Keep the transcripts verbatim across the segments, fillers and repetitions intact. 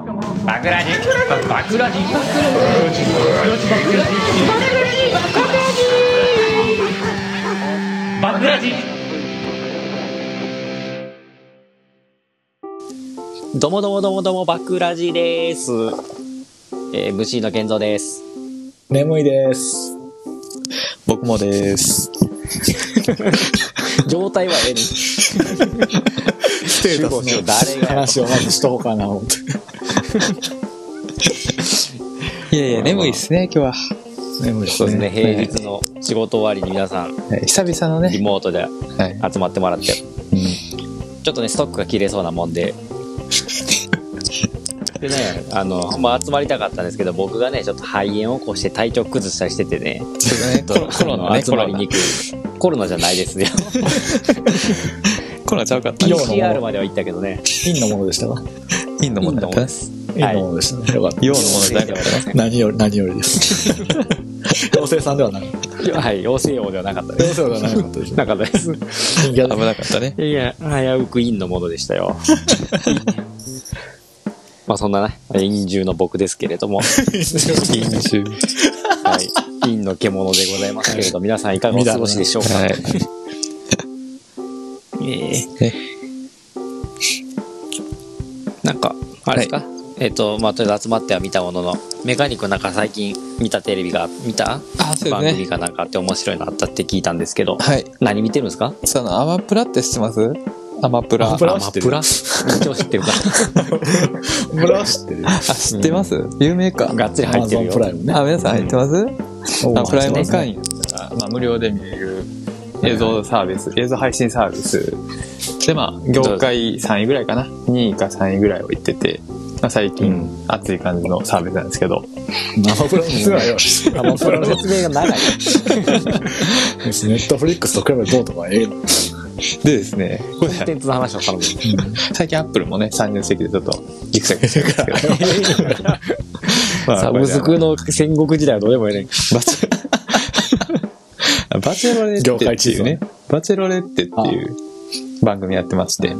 バクラジバクラジバクラジどうもどうもどうもどうもバクラジです。えー、ブイシー の健三です。眠いです。僕もです。状態はええねん。ステータスね。誰が話をまずしとこうかな思って。いやいや、眠いですね、今日は。眠いですね。そうですね、平日の仕事終わりに皆さん、はい、久々のね、リモートで集まってもらって、はい、うん、ちょっとね、ストックが切れそうなもんで。でね、あの、まあ、集まりたかったんですけど、僕がね、ちょっと肺炎を起こして体調崩したりしててね、ちょっとコロナ、ね、集まりにくい。コロナじゃないですよ。コロナちゃうかった。ピーシーアール までは行ったけどね。陰のものでしたわ。陰のものだったです。陰のものでしたね。よかった。陽のものじゃないから。何より、何よりです。陽性さんではない。はい、陽性王ではなかったです。陽性王ではなかったです。なかったです。危なかったね。いや、危うく陰のものでしたよ。まあそんなね、陰獣の僕ですけれども。陰獣。はい。陰の獣でございますけれど、皆さんいかがお過ごしでしょうか。はい。ええ。なんか、あれですか、はい、えっ、ー、と、まあとりあえず集まっては見たものの、メカニックなんか最近見たテレビが、見た番組がなんかあって面白いのあったって聞いたんですけど、はい。何見てるんですか？そのアマプラって知ってます？アマプラ、アマプラ知ってる。知ってるか。アマプラ知ってる。あ、知ってます。有名か。がっつり入ってるよ。プライムね。あ、皆さん入ってます？うん、あ、プライム会員。まあ無料で見れる映像サービス、映像配信サービスで、まあ業界さんいぐらいかな、にいかさんいぐらいを行ってて、まあ最近、うん、熱い感じのサービスなんですけど。アマプラの説明が長い。アマプラの説明が長い。ネットフリックスと比べてどうとかええの。でですね、コンテンツの話を頼む。最近アップルもね、参入してきてちょっとギクシャクしてるんですけど。まあ、サブスクの戦国時代はどうでもいいねん。バチェロレッテっていうね、バチェロレッテっていう番組やってまして、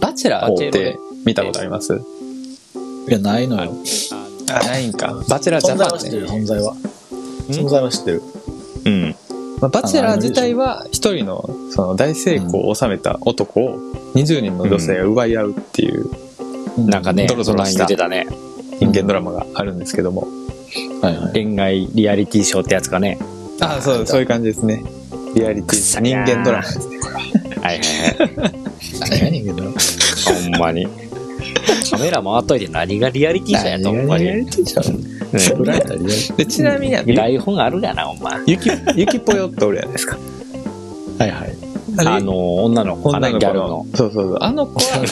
バチェラーって見たことあります？いや、ないのよ。あ、ないんか。バチェラージャパンね。存在は。存在は知ってる。うん。まあ、バチェラー自体は一人 の, その大成功を収めた男をにじゅうにんの女性が奪い合うっていう、うん、なんかね、ドロドロした人間ドラマがあるんですけども、うん、はいはい、恋愛リアリティショーってやつかね。ああ、そう、そういう感じですね。リアリティ人間ドラマですね、これは。はいはいはい。あれが人間ドラマ。ほんまに。カメラ回っといて何がリアリティショーやと思う。リアリティショー。でちなみに、うん、台本あるやな、ほんま。ゆきゆきぽよっておるやないですか。はいはい。あ, あの女の子かな、ギャルの。そうそうそう。あの子は。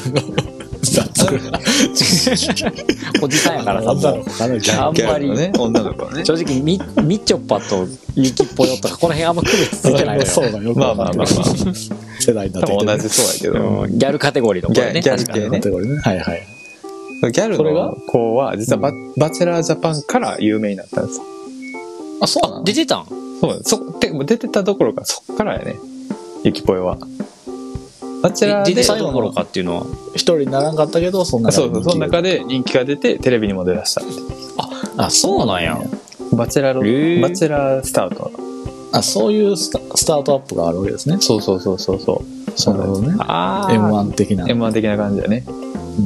おじさんやからさ、あんまりね、女の子はね。正直みみちょぱとゆきぽよとかこの辺あんま区別ついてないのよ。そうだよ。まあまあまあまあ。世代だって同じそうやけど、ギャルカテゴリーの子ね。ギャルカテゴリーね。はいはい。ギャルの子は実は バ,、うん、バチェラージャパンから有名になったんですよ。あ、そうなの？出てたん？そう、そでも出てたどころか、そっからやね、ゆきぽよは。バチェラーで出てたどころかっていうのは一人にならんかったけど、そんなそうそう、その中で人気が出てテレビにも出だした。あ、あ、そうなんや。バチェラー、バチェラースタート。あ、そういうス タ, スタートアップがあるわけですね。そうそうそうそうそう。そうなんですね。ああ、エムワン 的な。エムワン 的な感じだね。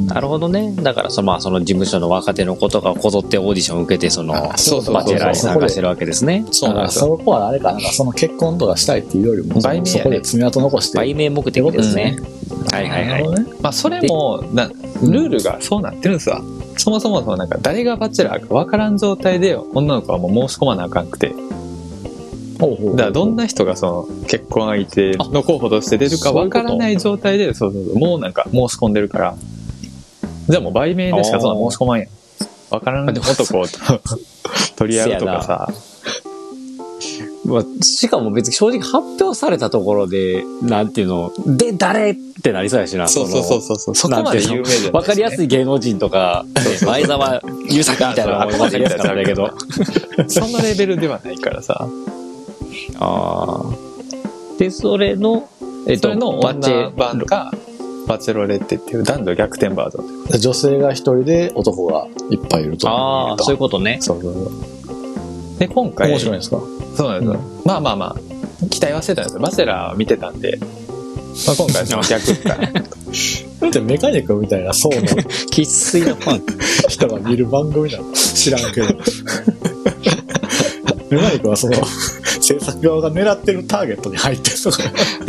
なるほどね。だからその、まあ、その事務所の若手の子とかこぞってオーディションを受けてそのバチェラーに参加してるわけですね。そうなんです。その子はあれかなんかその結婚とかしたいっていうよりもそこで爪痕残して売名目的ですね。うん、はいはいはい。ね、まあそれもなルールがそうなってるんですわ。そもそもそのなんか誰がバチェラーかわからん状態で女の子はもう申し込まなあかんくて。だからどんな人がその結婚相手の候補として出るかわからない状態で、そうそうそう、もうなんか申し込んでるから。じゃあもう売名でしかそんな申し込まんやん。わからん男を取り合うとかさ。まあ、しかも別に正直発表されたところで、なんていうの、で、誰ってなりそうやしな。そうそうそうそう。そこまで有名じゃないですね。わかりやすい芸能人とか、前澤友作みたいなのもわかりやすかったんだけど。そんなレベルではないからさ。ああ。で、それの、えっと、バチェラー版か、バチェロレッテっていう男女逆転バージョン。女性が一人で男がいっぱいいると。ああ、そういうことね。そうそうそう。で、今回。面白いんですか？そうなんですよ、うん。まあまあまあ、期待はしてたんですよ。バチェラー見てたんで、まあ、今回は逆から。でメカニックみたいな層の生粋のファン人が見る番組なの知らんけどメカニックはその制作側が狙ってるターゲットに入ってるとか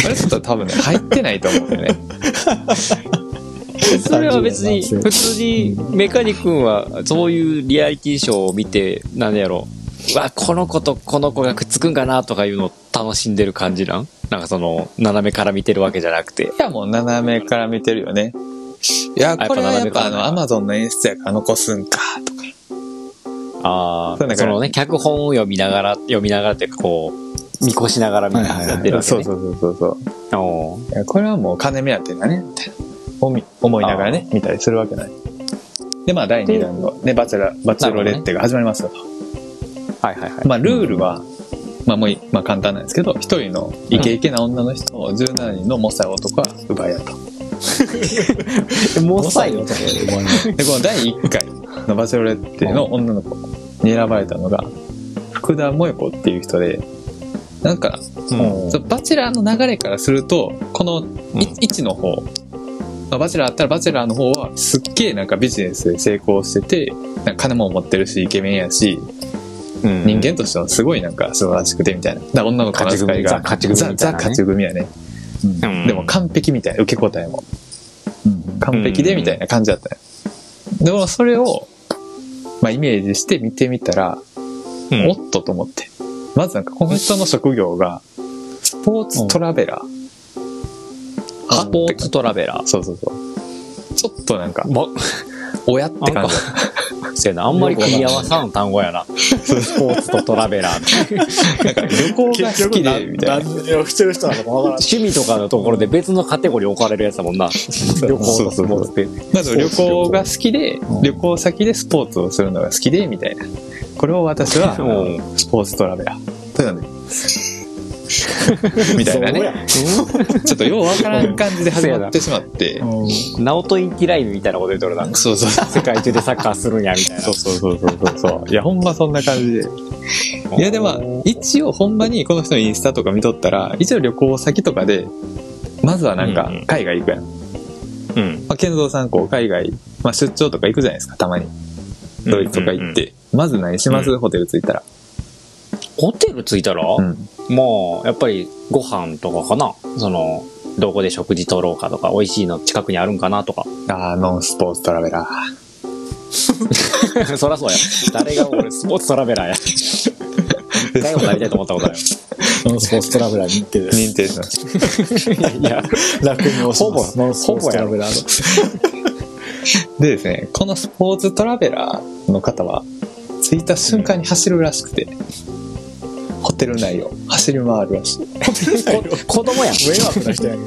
あれちょっと多分ね入ってないと思うんだよねそれは別に普通にメカニックはそういうリアリティショーを見て何やろうわこの子とこの子がくっつくんかなとかいうのを楽しんでる感じなんなんかその斜めから見てるわけじゃなくていやもう斜めから見てるよねいやこれはやっぱあのアマゾンの演出やから残すんかとかああ そ, そのね脚本を読みながら読みながらってこう見越しながらみたいなやってるわけね、はいはいはい、そうそうそうそうおいやこれはもう金目当てだねみたいな思いながらね見たりするわけないでまあだいにだんの、ね、バチェラバチェロレッテが始まりますよ、ね、はいはいはいまあルールは、うんまあもうまあ、簡単なんですけど一人のイケイケな女の人をじゅうしちにんのモサイ男が奪い合ったモサイ男でこのだいいっかいのバチェロレッテの女の子に選ばれたのが福田萌子っていう人でなんか、うん、バチェラーの流れからするとこのいちの方、まあ、バチェラーあったらバチェラーの方はすっげえなんかビジネスで成功しててなんか金も持ってるしイケメンやしうん、人間としてはすごいなんか素晴らしくてみたいなだ女の子の扱いがザ・勝ち組みたいな、ね、ザ・勝ち組やね、うんうん、でも完璧みたいな受け答えも、うん、完璧でみたいな感じだったね、うん、でもそれを、まあ、イメージして見てみたら、うん、おっとと思ってまずなんかこの人の職業がスポーツトラベラー、うん、スポーツトラベラーそうそうそうちょっとなんか親って感じせなあんまり組み合わさん単語やなスポーツとトラベラーなんか旅行が好きでみたいな趣味とかのところで別のカテゴリー置かれるやつだもんな旅行とスポーツってまず旅行が好きで旅行先でスポーツをするのが好きでみたいなこれを私はスポーツトラベラーというのでみたいなねちょっとようわからん感じで始まってしまってナオトインティライブみたいなこと言うとるなそうそう世界中でサッカーするんやみたいなそうそうそうそうそういやほんまそんな感じでいやでも一応ほんまにこの人のインスタとか見とったら一応旅行先とかでまずはなんか海外行くやん、うんまあ、健三さんこう海外、まあ、出張とか行くじゃないですかたまにドイツとか行って、うんうんうん、まず何します、うん、ホテル着いたらホテル着いたら、うん、もうやっぱりご飯とかかなそのどこで食事取ろうかとか美味しいの近くにあるんかなとかあーノンスポーツトラベラーそらそうや誰が俺スポーツトラベラーや一回もなりたいと思ったことないノンスポーツトラベラー認定です認定しますいや楽に押しますノンスポーツトラベラーでですねこのスポーツトラベラーの方は着いた瞬間に走るらしくて、うんホテル内を走り回るらしい子供やん迷惑な人やん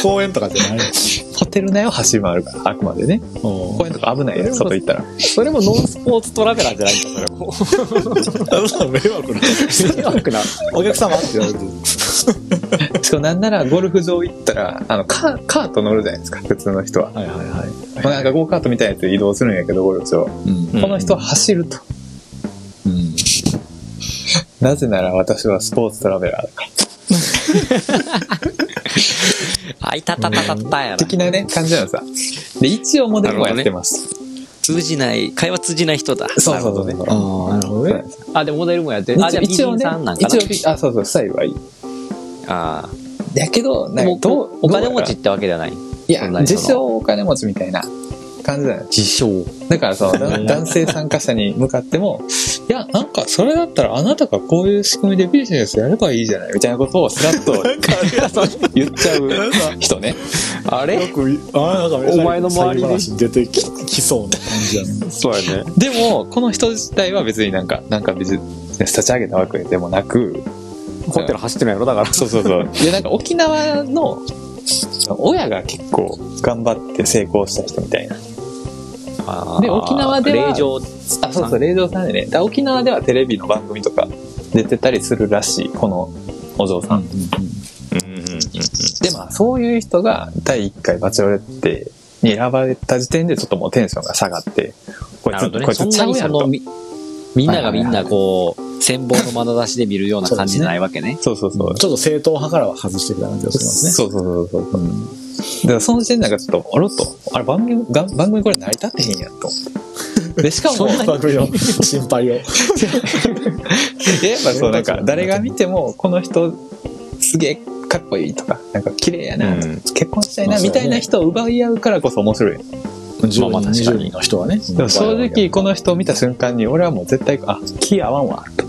公園とかじゃないホテル内を走り回るからあくまでね公園とか危ないよ外行ったらそれもノンスポーツトラベラーじゃないんだそれ迷惑な迷惑なお客様って言われてるしかもなんならゴルフ場行ったらあの カ, カート乗るじゃないですか普通の人ははいはいはい、まあ、なんかゴーカートみたいなやつで移動するんやけどゴルフ場、うん、この人は走るとうんなぜなら私はスポーツトラベラーだからあいたたたたたやな的なね感じなのさで一応モデルもやってます、ね、通じない会話通じない人だそうそうそうねあなるほどねあでもモデルもやってるあじゃあ一応ね一応あそうそうスタイルはいいあだけどなんかどうお金持ちってわけじゃないいや自称お金持ちみたいな感じだよ自称だからその男性参加者に向かってもいやなんかそれだったらあなたがこういう仕組みでビジネスやればいいじゃないみたいなことをスラッと言っちゃう人ねあれお前の周りに出てきそうな感じやねそうやねでもこの人自体は別になんかなんかビジネス立ち上げたわけでもなくホテル走ってないやろだからそうそうそういやなんか沖縄の親が結構頑張って成功した人みたいなで沖縄では霊場さんあそうそう霊場さんでねだ沖縄ではテレビの番組とか出てたりするらしいこのお嬢さん、うんうんうんうん、で、まあそういう人がだいいっかいバチェロレッテに選ばれた時点でちょっともうテンションが下がって、こいつ、ね、こいつちゃうやろと。みんながみんなこう、戦望の眼差しで見るような感じじゃないわけね。そうそうそう。ちょっと正統派からは外してきた感じがしますね。そうそうそうそう。うん、だからその時点でなんかちょっと、あれと、あれ番組、番組これ成り立ってへんやんと。で、しかも、番組の心配を。やっぱそう、なんか誰が見ても、この人、すげえかっこいいとか、なんか綺麗やな、うん、結婚したいな、みたいな人を奪い合うからこそ面白い。じゅうにんの人はね。でも正直この人を見た瞬間に俺はもう絶対あ気合わんわと。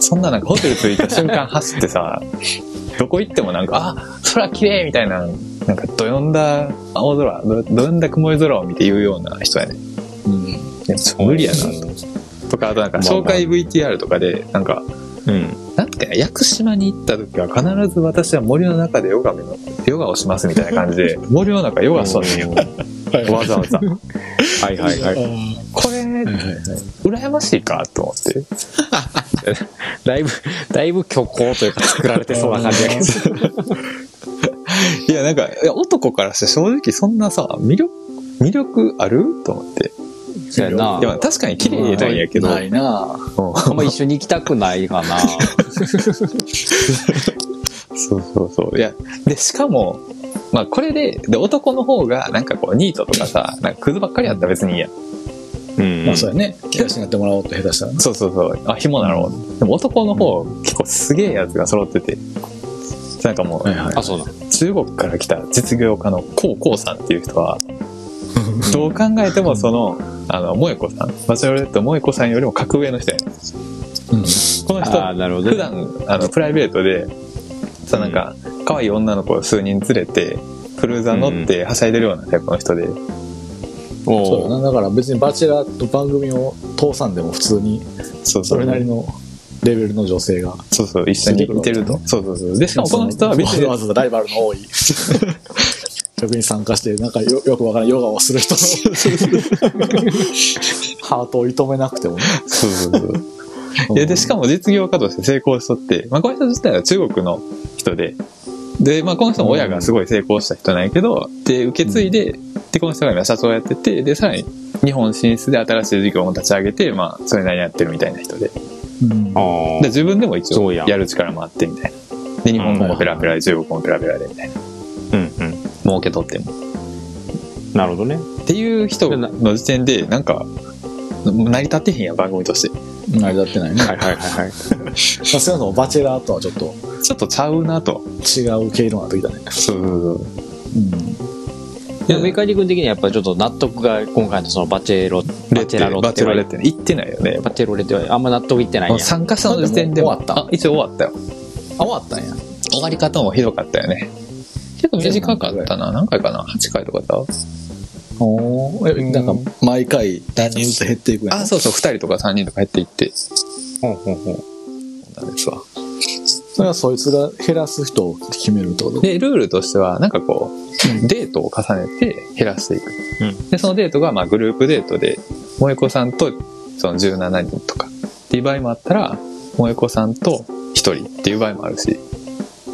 そんななんかホテル着いた瞬間走ってさどこ行ってもなんかあ空綺麗みたいななんかどよんだ青空 ど, どよんだ曇り空を見て言うような人やね。うん。でも無理やなと。とかあとなんか紹介 ブイティーアール とかでなんか、うん、なんて屋久島に行った時は必ず私は森の中でヨガのヨガをしますみたいな感じで森の中ヨガしたんですよ。わざわざはいはいはいこれ、はいはいはい、羨ましいかと思ってだいぶだいぶ虚構というか作られてそうな感じだけどいやなんかいや男からして正直そんなさ魅力魅力あると思っていやなでも確かに綺麗に言えたんやけどないなあんま一緒に行きたくないかなそうそうそういやでしかもまあこれで、で男の方がなんかこうニートとかさ、なんかクズばっかりやったら別にいいや。うん。まあそうやね。気がしなってもらおうと下手したら、ね。そうそうそう。あ、紐なろう。でも男の方、うん、結構すげえやつが揃ってて、なんかもう、はいはい、あそうだ中国から来た実業家のコウコウさんっていう人は、どう考えてもその、あの、萌子さん、バチェロレット萌子さんよりも格上の人やね、うん。この人、あなるほど普段あのプライベートで、さなんか可愛い女の子を数人連れてクルーザー乗ってはしゃいでるようなタイプの人で、うん、おそうだなだから別にバチェラーと番組を通さんでも普通にそれなりのレベルの女性がそうそう一緒にいてるとそうそうそうでしかもこの人は別にわざわざライバルの多い曲に参加してなんか よ, よくわからないヨガをする人のハートを射止めなくてもねそうそうそういやでしかも実業家として成功しとって、まあ、この人自体は中国の人で、で、まあ、この人も親がすごい成功した人なんやけど、で受け継いで、でこの人が今社長をやってて、でさらに日本進出で新しい事業も立ち上げて、まあ、それなりにやってるみたいな人で、うん、で自分でも一応やる力もあってみたいなで日本語もペラペラで中国もペラペラでみたいな、うんうん、儲け取ってもなるほどねっていう人の時点でなんか成り立ってへんや番組として成り立ってないねはいはいはいはいさすがのバチェラーとはちょっとちょっとちゃうなと違う経路になってきたねそうそうそう、うん、メカニ君的にはやっぱりちょっと納得が今回のそのバチェロレテラロバチェロレテいってないよねバチェロレテはあんま納得いってないや参加者の時点で終わったあ一応終わったよあ終わったんや終わり方もひどかったよね結構短かったな何回かなはちかいとかだおなんか毎回何人ずつ減っていくんやあそうそうふたりとかさんにんとか減っていってほんほんほんなんですわそれはそいつが減らす人を決めるってことでルールとしてはなんかこうデートを重ねて減らしていく、うん、でそのデートがまあグループデートで萌子さんとそのじゅうしちにんとかっていう場合もあったら萌子さんとひとりっていう場合もあるし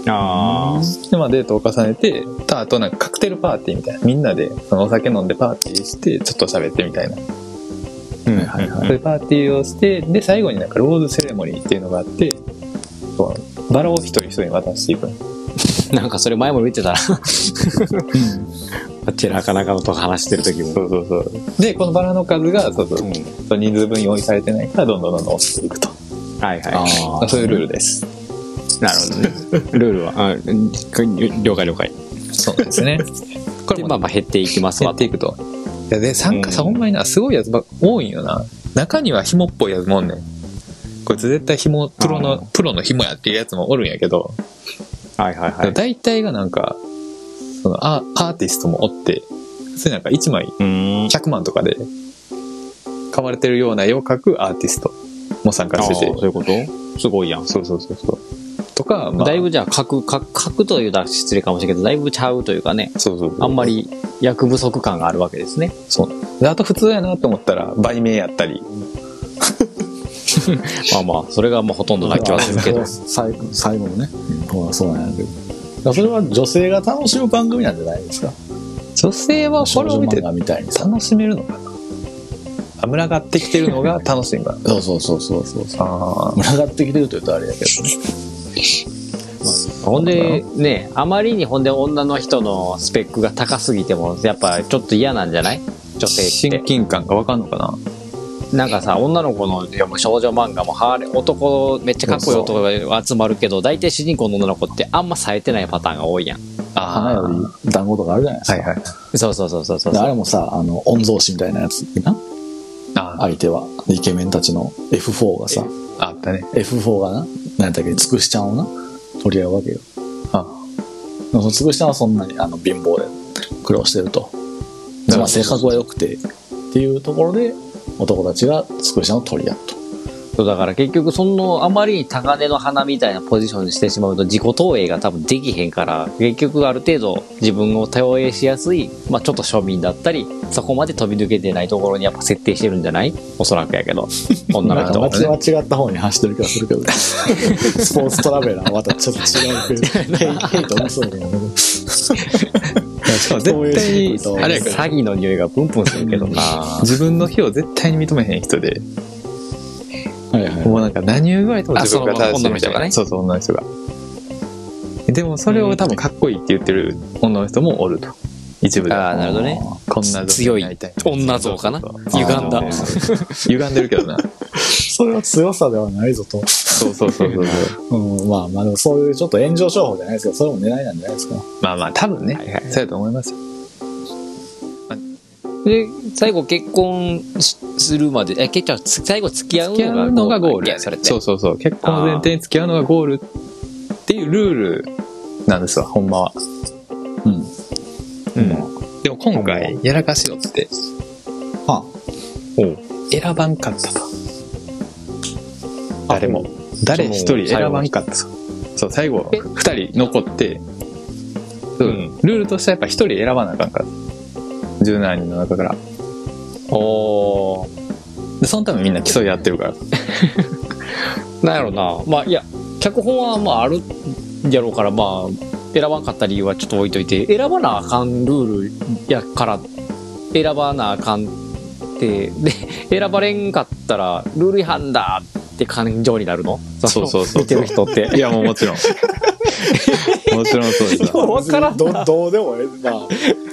あでまあ、デートを重ねてあとなんかカクテルパーティーみたいなみんなでそのお酒飲んでパーティーしてちょっと喋ってみたいな、うんはいはい、そういうパーティーをしてで最後になんかローズセレモニーっていうのがあってバラを一人一人渡していくなんかそれ前も見てたなあっちらかなかのと話してる時もそうそうそうでこのバラの数がそうそう、うん、人数分用意されてないからどんどんどんどん落ちていくとはいはい、はい、あそういうルールです、うんなるほどね。ルールはあ了解了解。そうですね。これもまあまあ減っていきますわ。減っていくと。いやで参加者ほんまになすごいやつば多いんよな。中には紐っぽいやつもんねん。こいつ絶対紐プロのプロの紐やっていうやつもおるんやけど。はいはいはい。大体がなんかそのアーティストもおって、それなんかいちまいひゃくまんとかで買われてるような絵を描くアーティストも参加してて。ああそういうこと？すごいやん。そうそうそうそう。とかまあ、だいぶじゃあ書く書くというのは失礼かもしれないけどだいぶちゃうというかねそうそうそうあんまり役不足感があるわけですねそうであと普通やなと思ったら売名やったりまあまあそれがまあほとんどな気はするけど最後のね、うん、そうなんやけどそれは女性が楽しむ番組なんじゃないですか。女性はこれを見て楽しめるのかな。群がってきてるのが楽しいんだ。そうそうそうそうそうそう。あ、群がってきてるというとあれだけどね。まあ、ほんでね、あまりにほんで女の人のスペックが高すぎてもやっぱちょっと嫌なんじゃない？女性って親近感が分かんのかな。なんかさ、女の子の読む少女漫画もハーレ男めっちゃかっこいい男が集まるけど、大体主人公の女の子ってあんま冴えてないパターンが多いやん。あ、花より団子とかあるじゃないですか。はいはい、そうそうそうそうそう。あれもさ、あの御曹司みたいなやつな。あ、相手はイケメンたちの エフフォー がさあったね。 エフフォー がな、何だっけ、つくしちゃんをな取り合うわけよ。ああ、つくしちゃんはそんなにあの貧乏で苦労してると、まあ、性格は良くてっていうところで男たちがつくしちゃんを取り合うと。そうだから結局そのあまりに高嶺の花みたいなポジションにしてしまうと自己投影が多分できへんから、結局ある程度自分を投影しやすい、まあ、ちょっと庶民だったりそこまで飛び抜けてないところにやっぱ設定してるんじゃない？おそらくやけど女の人は、ね、なんか間違った方に走ってる気がするけどスポーツトラベラーはまたちょっと違うけどヘイトもそうだよね絶対あれやから詐欺の匂いがプンプンするけどな自分の非を絶対に認めへん人で、はいはいはい、もうなんか何言うぐらいとも自分が正しいみたいな、そうそう、女の人が、でもそれを多分かっこいいって言ってる女の人もおると、一部で。ああ、なるほどね。こんな強い女像かな。歪んだ、歪んでるけどなそれは強さではないぞとそうそうそうそうそう、うん、まあまあでもそういうちょっと炎上商法じゃないですけど、それも狙いなんじゃないですか。まあまあ多分ね、はいはい、そうだと思いますよ。で最後結婚するまでえ結局最後付き合うのがゴールやね。そうそうそう、結婚を前提に付き合うのがゴールっていうルールなんですわ、ほんまは。うんうん。でも今回やらかしろって、はあ、おう選ばんかったと。誰も誰一人選ばんかったと。そう、最後二人残って、うん、ルールとしてはやっぱ一人選ばなあかんから。じゅうしちにんの中からおでそのためみんな競い合ってるからなんやろな、まあいや脚本はまああるやろうから、まあ選ばんかった理由はちょっと置いといて、選ばなあかんルールやから選ばなあかんってで選ばれんかったらルール違反だって感情になるの？そうそうそう見てる人っていやもうもちろんもちろんそうです。分からんど。どうでもええな。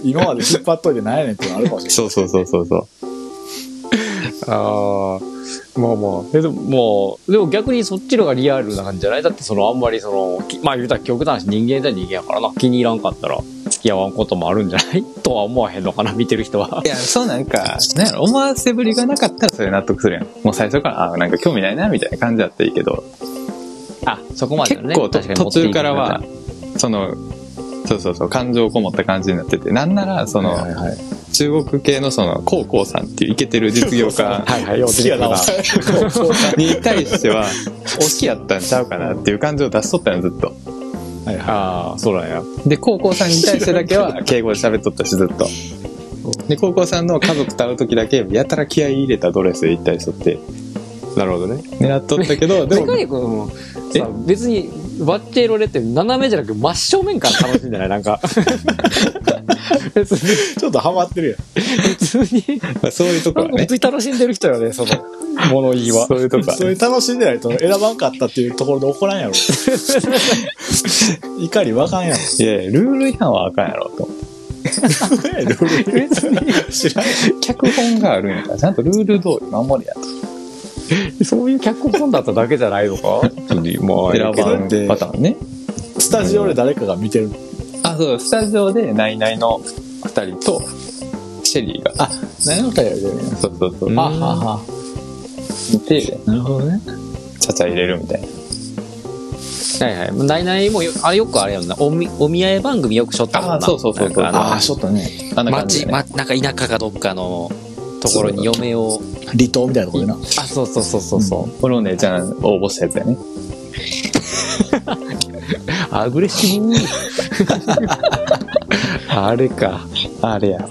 今まで引っ張っといてないねんってのあるかもしれない、ね。そうそうそうそうそう。ああ、まあまあ。えでももうでも逆にそっちのがリアルな感じじゃない？だってそのあんまりそのまあ言うたら極端に人間対人間やからな、気に入らんかったら付き合わんこともあるんじゃない？とは思わへんのかな、見てる人は。いやそうなんかなんやろ、思わせぶりがなかったらそれ納得するやん。もう最初からあなんか興味ないなみたいな感じだったらいいけど。あそこまで、ね、結構途中からは。そのそうそうそう感情こもった感じになってて、なんならその、はいはいはい、中国系のそのコウコウさんっていうイケてる実業家に対しては好きやったんちゃうかなっていう感情を出しとったのずっと、はいはい、ああそうなんや。でコウコウさんに対してだけは敬語で喋っとったしずっとでコウコウさんの家族と会う時だけやたら気合い入れたドレスで行ったりしとって、なるほどね狙っとったけどでもでかい子もさ別にバッチェロレって斜めじゃなく真正面から楽しいんじゃない？なんかちょっとハマってるやん普通に、まあ、そういうとこはね普通に楽しんでる人よね、その物言いはそういうとこは、ね、そういう楽しんでないと選ばんかったっていうところで怒らんやろ怒りわかんやろ。いやいやルール違反はあかんやろと思ってルール別に知らん脚本があるんやからちゃんとルール通り守れやと。そういう脚本だっただけじゃないのかもう選ばんでパターンね。スタジオで誰かが見てる、うん、あそうスタジオでナイナイのふたりとシェリーがあナイナイのふたりやるよね。そうそうそうあはは見てなるほどねちゃちゃ入れるみたいな。はいはいナイナイもよあよくあれやんな お, みお見合い番組よくしょったもんな。あそうそうそうそうあしょったね。あなんか街、ま、なんか田舎かどっかのところに嫁を離島みたいなところでな。あそうそうそうそうそう、うん、これお姉ちゃん応募したやつやねアグレッシブあれかあれや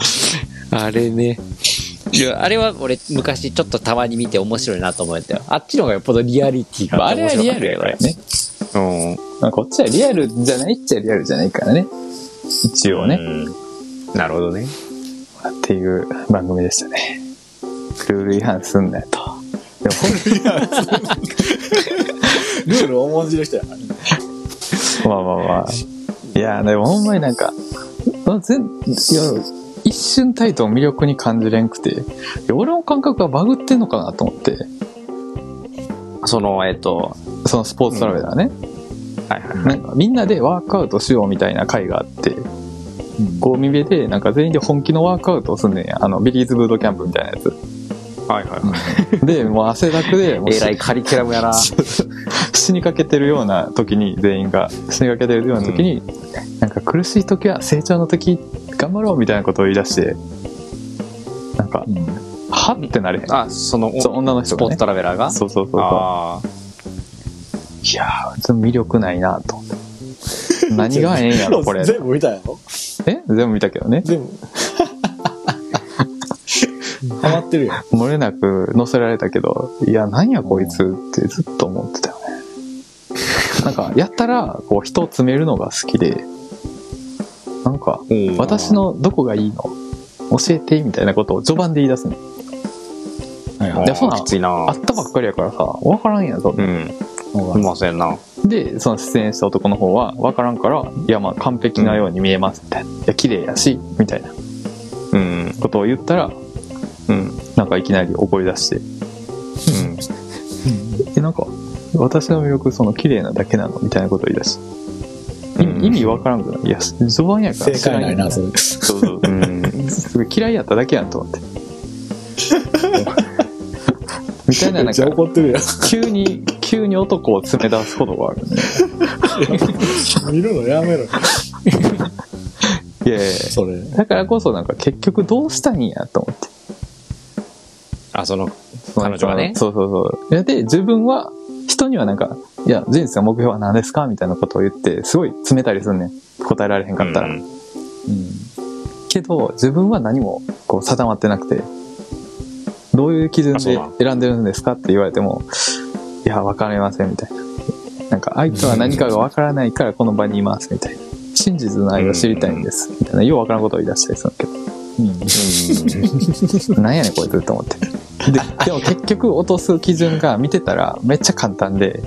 あれね。いやあれは俺昔ちょっとたまに見て面白いなと思ってたよ。あっちの方がよっぽどリアリティがあって面白かったよね。あれはリアルやからね。うんまあ、こっちはリアルじゃないっちゃリアルじゃないからね。一応ね。うん、なるほどね。っていう番組でしたね。ルール違反すんなよと。でもルール重んじる人やからね。まあまあまあ。いやでもほんまになんか全一瞬タイトの魅力に感じれんくて、俺の感覚がバグってんのかなと思って。そのえっとそのスポーツトラベラーね。うん、はいはい、はい、なんかみんなでワークアウトしようみたいな会があって。こう海辺でなんか全員で本気のワークアウトをすんねんや、あのビリーズブートキャンプみたいなやつ。はいはいはい。でもう汗だくでもうえらいカリキュラムやな。死にかけてるような時に全員が死にかけてるような時に、うん、なんか苦しい時は成長の時頑張ろうみたいなことを言い出して、なんか、うん、はってなれへん。あ、そのそう女の人がね。スポーツトラベラーが。そうそうそうそう。あいやー、ちょっと魅力ないなと。何がええんやろこれ。全部見たやろ。え全部見たけどね。全部。ハマってるよ。漏れなく載せられたけど、いや、何やこいつってずっと思ってたよね。なんか、やったら、こう、人を詰めるのが好きで、なんか、私のどこがいいの教えて、みたいなことを序盤で言い出すね。いや、そんな、あったばっかりやからさ、わからんやぞ。うん。いませんな。で、その出演した男の方は分からんから、いやまあ完璧なように見えますみたいな、うん、いや綺麗やしみたいな、うん、ことを言ったら、うん、なんかいきなり怒り出して、うん、えなんか私の魅力その綺麗なだけなのみたいなことを言い出して、うん、意味分からんくない、いや序盤やから正解ないなそれ、そうそう、うん、すごい嫌いやっただけやんと思って。みたいななんか急に急に男を詰め出すことがあるね。見るのやめろ。いやいやそれだからこそなんか結局どうしたんやと思って。あその彼女がね。そうそうそう。で自分は人にはなんかいや人生の目標は何ですかみたいなことを言ってすごい詰めたりすんねん。答えられへんかったら。うんうん、けど自分は何もこう定まってなくて。どういう基準で選んでるんですかって言われてもいや分かりませんみたいななんか相手は何かが分からないからこの場にいますみたいな真実の愛を知りたいんですみたいなよう分からんことを言い出したりするけど、うん、なんやねんこいつと思って で, でも結局落とす基準が見てたらめっちゃ簡単で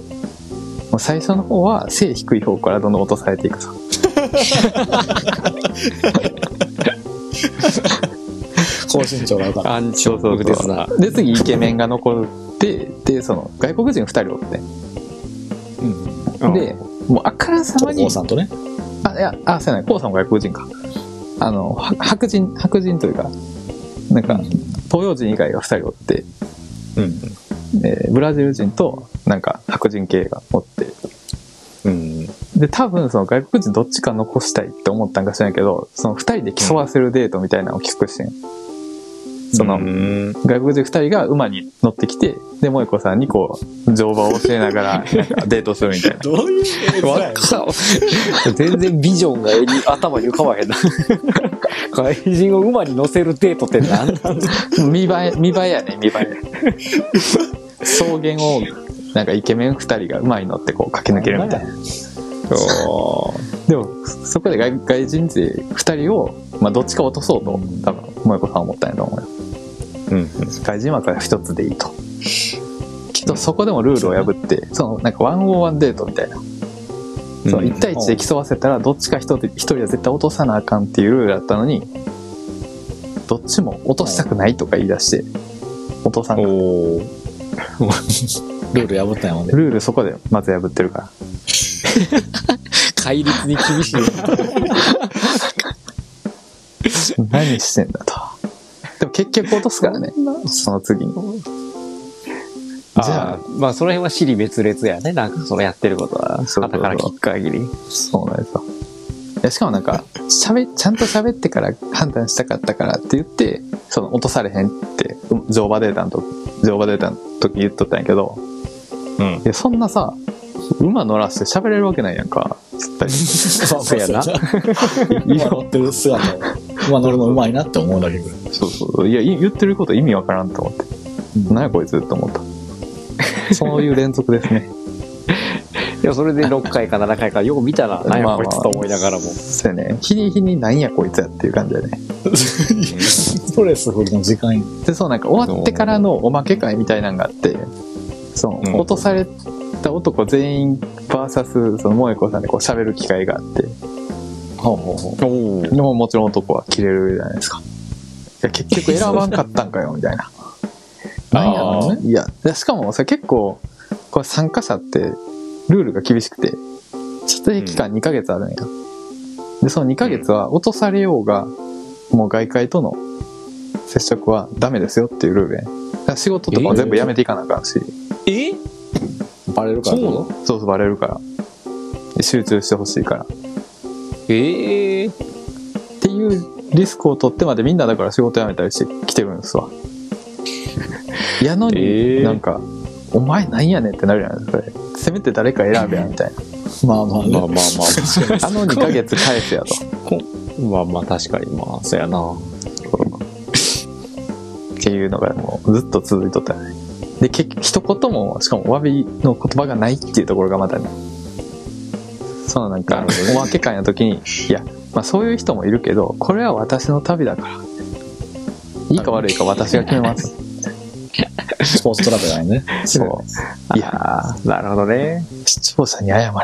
もう最初の方は背低い方からどんどん落とされていくさ高身長が良かった。そうそうそう。で次イケメンが残ってでその外国人ふたりおって、うん、でもうあからさまにコウさんとねあいやあそうやないコウさんも外国人かあの白人白人というかなんか東洋人以外がふたりおって、うん、でブラジル人となんか白人系がおって、うん、で多分その外国人どっちか残したいって思ったんか知らんけどそのふたりで競わせるデートみたいなのを企画してん。その外国人ふたりが馬に乗ってきてで萌子さんにこう乗馬を教えながらなんかデートするみたいなどういう映像や全然ビジョンが頭に浮かばへんな外人を馬に乗せるデートって何なんだ見栄え見栄えやね見栄え草原をなんかイケメンふたりが馬に乗ってこう駆け抜けるみたいなそうでもそこで 外, 外人勢ふたりを、まあ、どっちか落とそうと多分萌子さんは思ったんやと思うようん、外人枠は一つでいいとけどそこでもルールを破ってそのなんかワンオンワンデートみたいな、うん、そのいち対いちで競わせたらどっちか ひとり, ひとりは絶対落とさなあかんっていうルールだったのにどっちも落としたくないとか言い出して落とさんかルール破ったんやもんねルールそこでまず破ってるから戒律に厳しい何してんだとでも結局落とすからね。その次に。じゃあ、あまあその辺は尻滅裂やね。なんかそのやってることは。そうだから聞く限り。そうなんですよ。いやしかもなんかしゃべちゃんと喋ってから判断したかったからって言ってその落とされへんって乗馬データの時乗馬データの時言っとったんやけど。うん。いやそんなさ馬乗らせて喋れるわけないやんか。絶対。そうやな。馬乗ってる姿を。馬乗るのうまいなって思うだけぐらい。そうそういや言ってること意味わからんと思って、うん、何やこいつって思ったそういう連続ですねでもそれでろっかいかななかいかよく見たら何やこいつと思いながらも、まあまあ、そうやね、日に日に何やこいつやっていう感じやねストレスほどの時間で、そうなんか終わってからのおまけ会みたいなのがあって、その、うん、落とされた男全員 ブイエス その萌子さんでこう喋る機会があって、ほうほうほう、でももちろん男はキレるじゃないですか。結局選ばんかったんかよみたいななんやろね。いや、しかもさ結構これ参加者ってルールが厳しくて撮影期間にかげつあるんや、うん、でそのにかげつは落とされようが、うん、もう外界との接触はダメですよっていうルールや、ね、仕事とかも全部やめていかなあかんし、えー、バレるから、そうそうそう、バレるから集中してほしいから、えー、っていうリスクを取ってまでみんなだから仕事辞めたりしてきてるんですわやのに、えー、なんかお前なんやねんってなるじゃないですか。せめて誰か選べやみたいなまあまあ、ね、まあまあまああのにかげつ返せやとまあまあ確かにまあそうやなっていうのがもうずっと続いとったよね。で結一言もしかもお詫びの言葉がないっていうところがまたね、そのなんかおまけ会の時にいや、まあ、そういう人もいるけどこれは私の旅だからいいか悪いか私が決めますスポーツトラベラーね。そう。いやー、なるほどね。視聴者に謝れやと。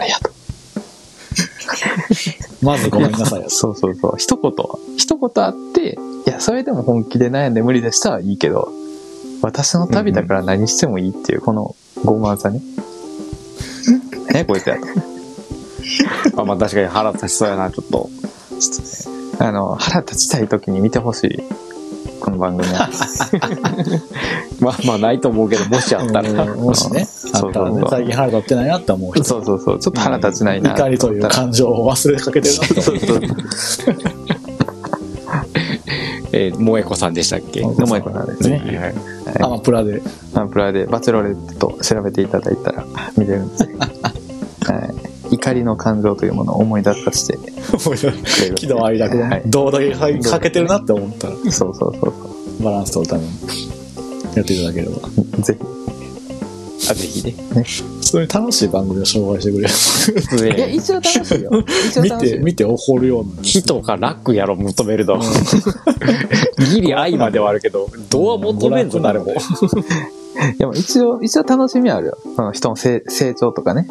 まずごめんなさいよ。そうそうそう。一言、一言あって、いや、それでも本気で悩んで無理でしたらいいけど、私の旅だから何してもいいっていう、この傲慢さね。ね、こいつやと。あ、まあ確かに腹立ちそうやな、ちょっと。ちょっとね、あの、腹立ちたい時に見てほしい。この番組はまあまあないと思うけど、もしあったらもしねあったらね、最近腹立ってないなって思う人、そうそうそう、ちょっと腹立ちないな、怒りという感情を忘れかけてるなって思うえー、萌子さんでしたっけ。萌子さんですね、はい、アマプラでアマプラでバチェロレット調べていただいたら見れるんですけど、はい、怒りの感情というものを思い出させて喜怒哀楽だね、どうだけ欠けてるなって思ったらそうそうそうそうバランス取るためにやっていただければぜひ、あ、ぜひね、そういう楽しい番組を紹介してくれるいや一応楽しいよ、一応楽しい、見て見て怒るような人が楽やろ求めるのギリ愛まではあるけどどう求めんぞ誰もでも一応一応楽しみはあるよ、その人の成長とかね、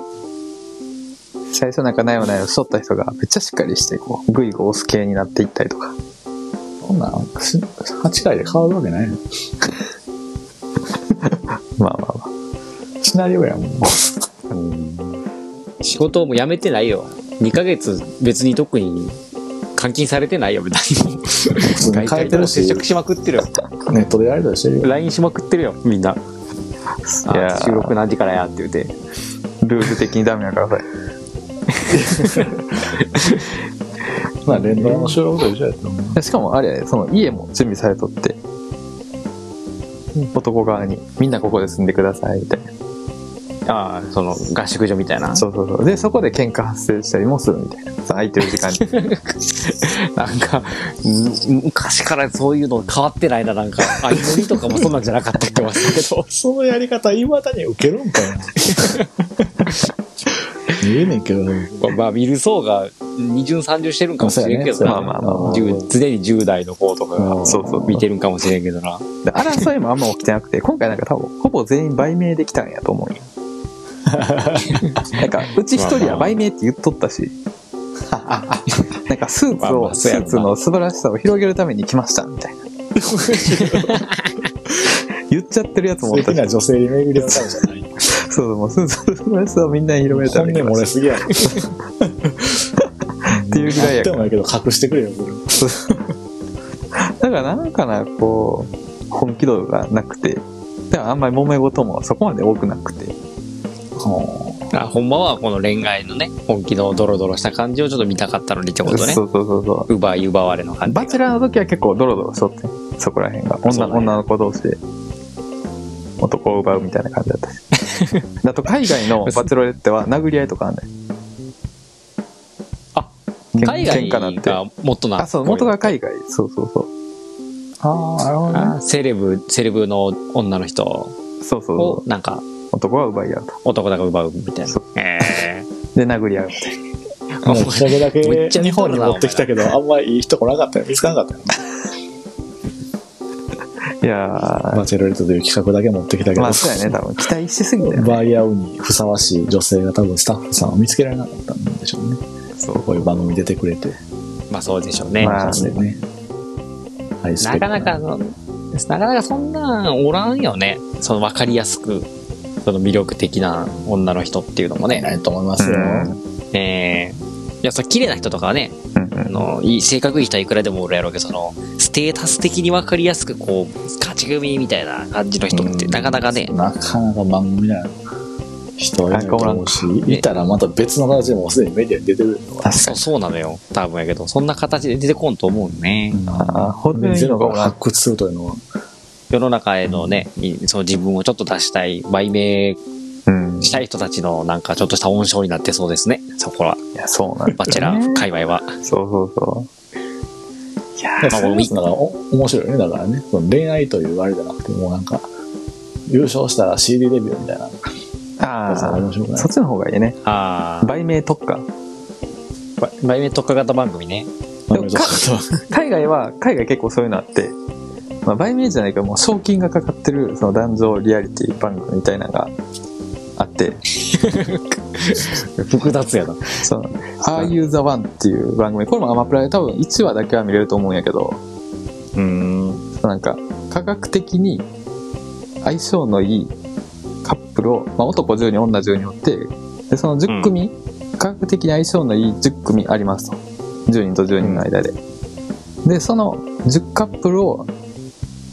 最初なんかないもないをしとった人がめっちゃしっかりしてこうグイグイ押す系になっていったりとか、そんなはちかいで変わるわけないまあまあまあシナリオやもん仕事も辞めてないよ、にかげつ別に特に監禁されてないよ、別に変えてるし、接触しまくってるよ、ネットでやり取りしてるよ、 ライン しまくってるよみんな、いや収録何時からやって言うてルール的にダメやからさまあ連ドラの収録と一緒やと思う。しかもあれや、その家も準備されとって、うん、男側にみんなここで住んでくださいみたいな、ああその合宿所みたいな、そうそうそう、でそこで喧嘩発生したりもするみたいな、空いてる時間になんか昔からそういうの変わってないな、なんか相乗りとかもそんなんじゃなかったってましたけどそのやり方いまだにウケるんかな見えねえけどね、まあ見る層が二重三重してるんかもしれんけどな、ね、まあまあまあ常にじゅう代の子とかがそうそう見てるんかもしれんけどな、争いもあんま起きてなくて今回なんか多分ほぼ全員売名できたんやと思うよなんかうち一人は売名って言っとったしなんかスーツを、まあ、スーツの素晴らしさを広げるために来ましたみたいな言っちゃってるやつもおったし、好きな女性に巡り合うためじゃないそうもうスーツの素晴らしさをみんなに広めたら本音漏れすぎやろっていうぐらいやから、うん、けど隠してくれよだからなんかなこう本気度がなくて、でもあんまり揉め事もそこまで多くなくて、あ、ほんまはこの恋愛のね本気のドロドロした感じをちょっと見たかったのにってことね。そうそうそうそう、奪い奪われの感じ。バチェラーの時は結構ドロドロしとって、そこら辺が 女,、ね、女の子同士で男を奪うみたいな感じだったしだと海外のバチェロレッテは殴り合いとかあんねんあ、海外が元なん、あ、そう、元が海外、そうそうそう、ああ、なるほどね、セレブ、セレブの女の人を、そうそうそう、なんか男は奪い合うと、男だが奪うみたいな、えで殴り合うみたいな。もうそれだけ日本に持ってきたけど、あんまりいい人来なかったよ、見つからなかったよ。いやバチェロレットという企画だけ持ってきたけど、まあそうやね、多分期待しすぎたよね。バーヤウにふさわしい女性が多分スタッフさんを見つけられなかったんでしょうね。そうこういう番組出てくれて、まあそうでしょうね。まあそうね。はい、なかなかのなかなかそんなんおらんよね。その分かりやすくその魅力的な女の人っていうのもね、ないと思いますよ。うん、えー、いやそれ綺麗な人とかはね。あのいい性格いい人はいくらでもおるやろうけど、そのステータス的に分かりやすくこう勝ち組みたいな感じの人ってなかなかね、なかなか番組な人はいないと思うし、いたらまた別の形でもすでにメディアに出てるのはそうそうなのよ、多分やけどそんな形で出てこんと思うね。ああ本当にゼロが発掘するというのは世の中へのね、その自分をちょっと出したい売名したい人たちのなんかちょっとした温床になってそうですね、そこは。いやそうなん、ね、バチェラー界隈は。そうそうそう。いやー、まあ、そういうのが面白いよね、だからね、その恋愛というあれじゃなくて、もうなんか優勝したら シーディー デビューみたいな。ああ、面白くない。そっちの方がいいね。ああ。売名特化。売名特化型番組ね。でも海外は海外結構そういうのあって。まあ、売名じゃないけどもう賞金がかかってるその男女リアリティ番組みたいなのがあって複雑やな。そう、Are You the One っていう番組、これもアマプラで多分いちわだけは見れると思うんやけど、うーん、なんか科学的に相性のいいカップルを、まあ、男じゅうにん女じゅうにんおって、でそのじゅっ組、うん、科学的に相性のいいじゅっ組ありますと、じゅうにんとじゅうにんの間で、うん、でそのじゅうカップルを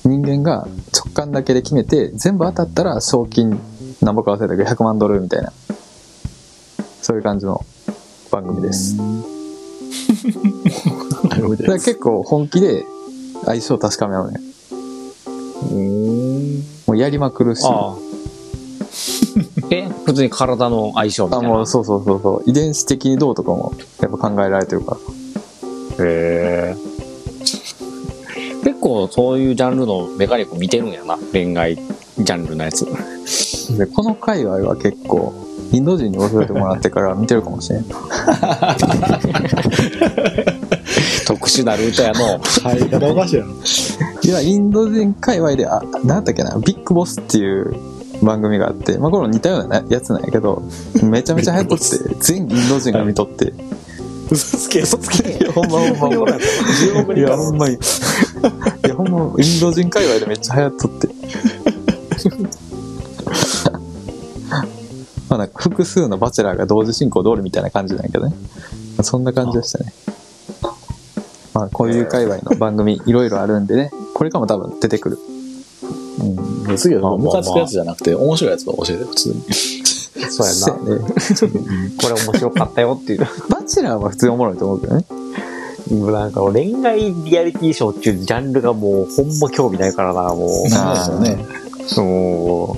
人間が直感だけで決めて、全部当たったら賞金何ぼか忘れたけどひゃくまんドルみたいな、そういう感じの番組です。だから結構本気で相性確かめなのね。もうやりまくるし。ああえ、普通に体の相性みたいな。あ、もうそうそうそうそう。遺伝子的にどうとかもやっぱ考えられてるから。へえ。結構そういうジャンルのメカニック見てるんやな、恋愛ジャンルのやつで。この界隈は結構インド人に教えてもらってから見てるかもしれん特殊なルートやの入り方おかしいやろ。いやインド人界隈で、あ、何だっけな、ビッグボスっていう番組があって、まあ、これも似たようなやつなんやけど、めちゃめちゃ流行っとって全インド人が見とって、はい、嘘つけ嘘つけ、ほんまほんまほんま、いやほんまに、いやほんまインド人界隈でめっちゃ流行っとってまあなんか複数のバチェラーが同時進行通るみたいな感じなんやけどね、そんな感じでしたね。まあこういう界隈の番組いろいろあるんでね、これからも多分出てくる。うん、次はムカつくやつじゃなくて面白いやつを教えて、普通にそうやな、ね、これ面白かったよっていうバチェラーは普通におもろいと思うけどね。なんか恋愛リアリティショーっていうジャンルがもうほんま興味ないからな、もう。そうですよね。もう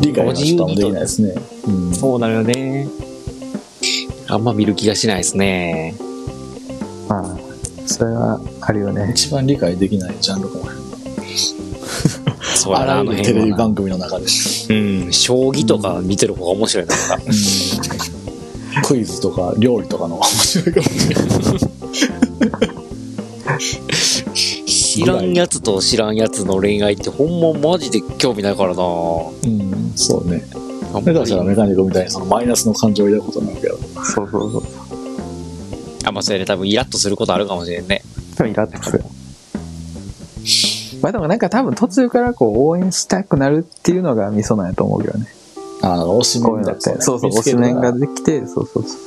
理解はちょっとできないですね、うん、そうなのよね。あんま見る気がしないですね。まあそれはあるよね。一番理解できないジャンルかもしれないそうやな、あのテレビ番組の中で、うん、将棋とか見てる方が面白いな、うん、クイズとか料理とかの方が面白いかもしれない知らんやつと知らんやつの恋愛ってほんまマジで興味ないからな。うん、そうね。だからしたらメカニックみたいにそのマイナスの感情を抱くことになるけど、そうそうそう、あ、まあそれで多分イラッとすることあるかもしれんね。多分イラッとする。まあでもなんか多分途中からこう応援したくなるっていうのがミソなんやと思うけどね。ああ、推しメンだったよね。そうそう、推しメンができて、そうそうそう。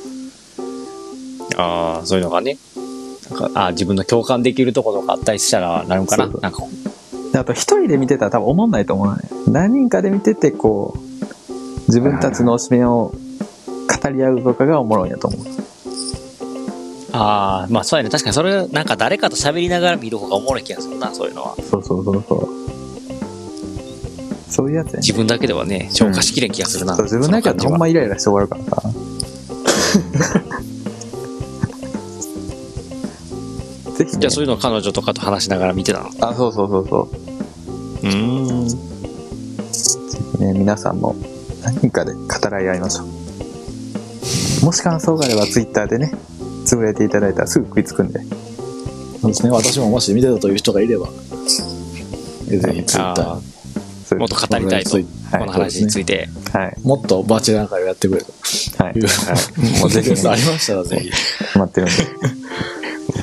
ああ、そういうのがね。なんかあ自分の共感できるところとかあったりしたらなるかな。そうそう、なんかで、あと一人で見てたら多分思んないと思うね。何人かで見ててこう自分たちの推しメンを語り合うとかがおもろいんやと思う。ああ、まあそうやね、確かにそれなんか誰かと喋りながら見る方がおもろい気がするな、そういうのは。そうそうそうそう、そういうやつやね。自分だけではね消化しきれん気がするな、うん、そう、自分だけはほんまイライラして終わるからさぜひ、ね、じゃあそういうのを彼女とかと話しながら見てたの。あ、そうそうそうそう、うーん、ぜひね皆さんも何人かで語らい合いましょうもし感想があればツイッターでねつぶやいていただいたらすぐ食いつくんで。そうですね、私ももし見てたという人がいればぜひツイッターもっと語りたいと、はい、この話について、はい、もっとバチなんかをやってくれという、はい、もうぜひ、ね、ありましたらぜひ待ってるん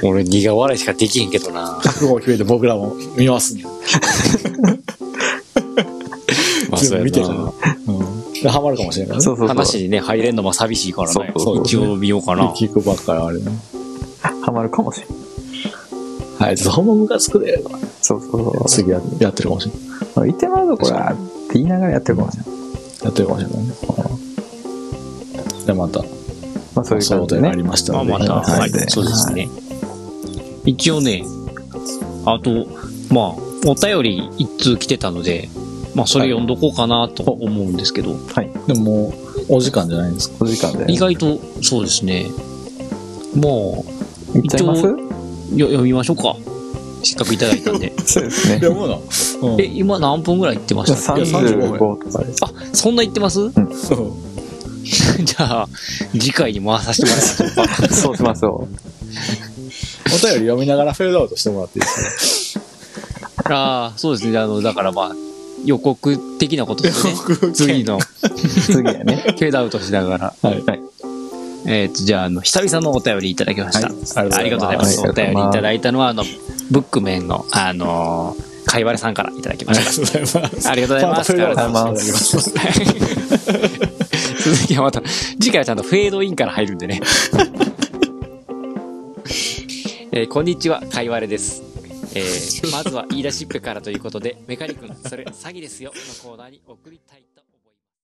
で俺苦笑いしかできへんけどな。覚悟を決めて僕らも見ますね全部見てるな、うん、ハマるかもしれない、ね、そうそうそう、話にね入れんのも寂しいからね。そう一応見ようかな、聞くばっかりあれねハマるかもしれない。はい、ゾウもムカつくで。そうそうそう。次 や, やってるかもしれない。いてまうぞこれって言いながらやってるかもしれない。やってるかもしれないね。じゃあまた。まあそういう感じでね。ありましたので。まあまた、はい、はい。そうですね。はい、一応ね、あとまあお便り一通来てたので、まあそれ読んどこうかなと思うんですけど。はい。でももうお時間じゃないんですか。お時間で。意外とそうですね。もう一応。よ読みましょうか。せっかくいただいたんで。そうですね。読むの。うん、え今何分ぐらい言ってましたっけ？さんじゅうごふんとかです。あ、そんな言ってます？うん、そう。じゃあ次回に回させてもらいます。そうしますよ。お便り読みながらフェードアウトしてもらっていいですか？ああ、そうですね。あのだからまあ予告的なことですね。次の次やね。フェードアウトしながら。はい。はい、えー、とじゃ あ, あの久々のお便りいただきました、はい、ありがとうございます。お便りいただいたのはあのブックメンのあのかいわれさんからいただきました。ありがとうございます。ありがとうございます。続きはまた次回はちゃんとフェードインから入るんでね、えー。こんにちは、かいわれです、えー。まずは言い出しっぺからということでメカニ君それ詐欺ですよのコーナーに送りたい。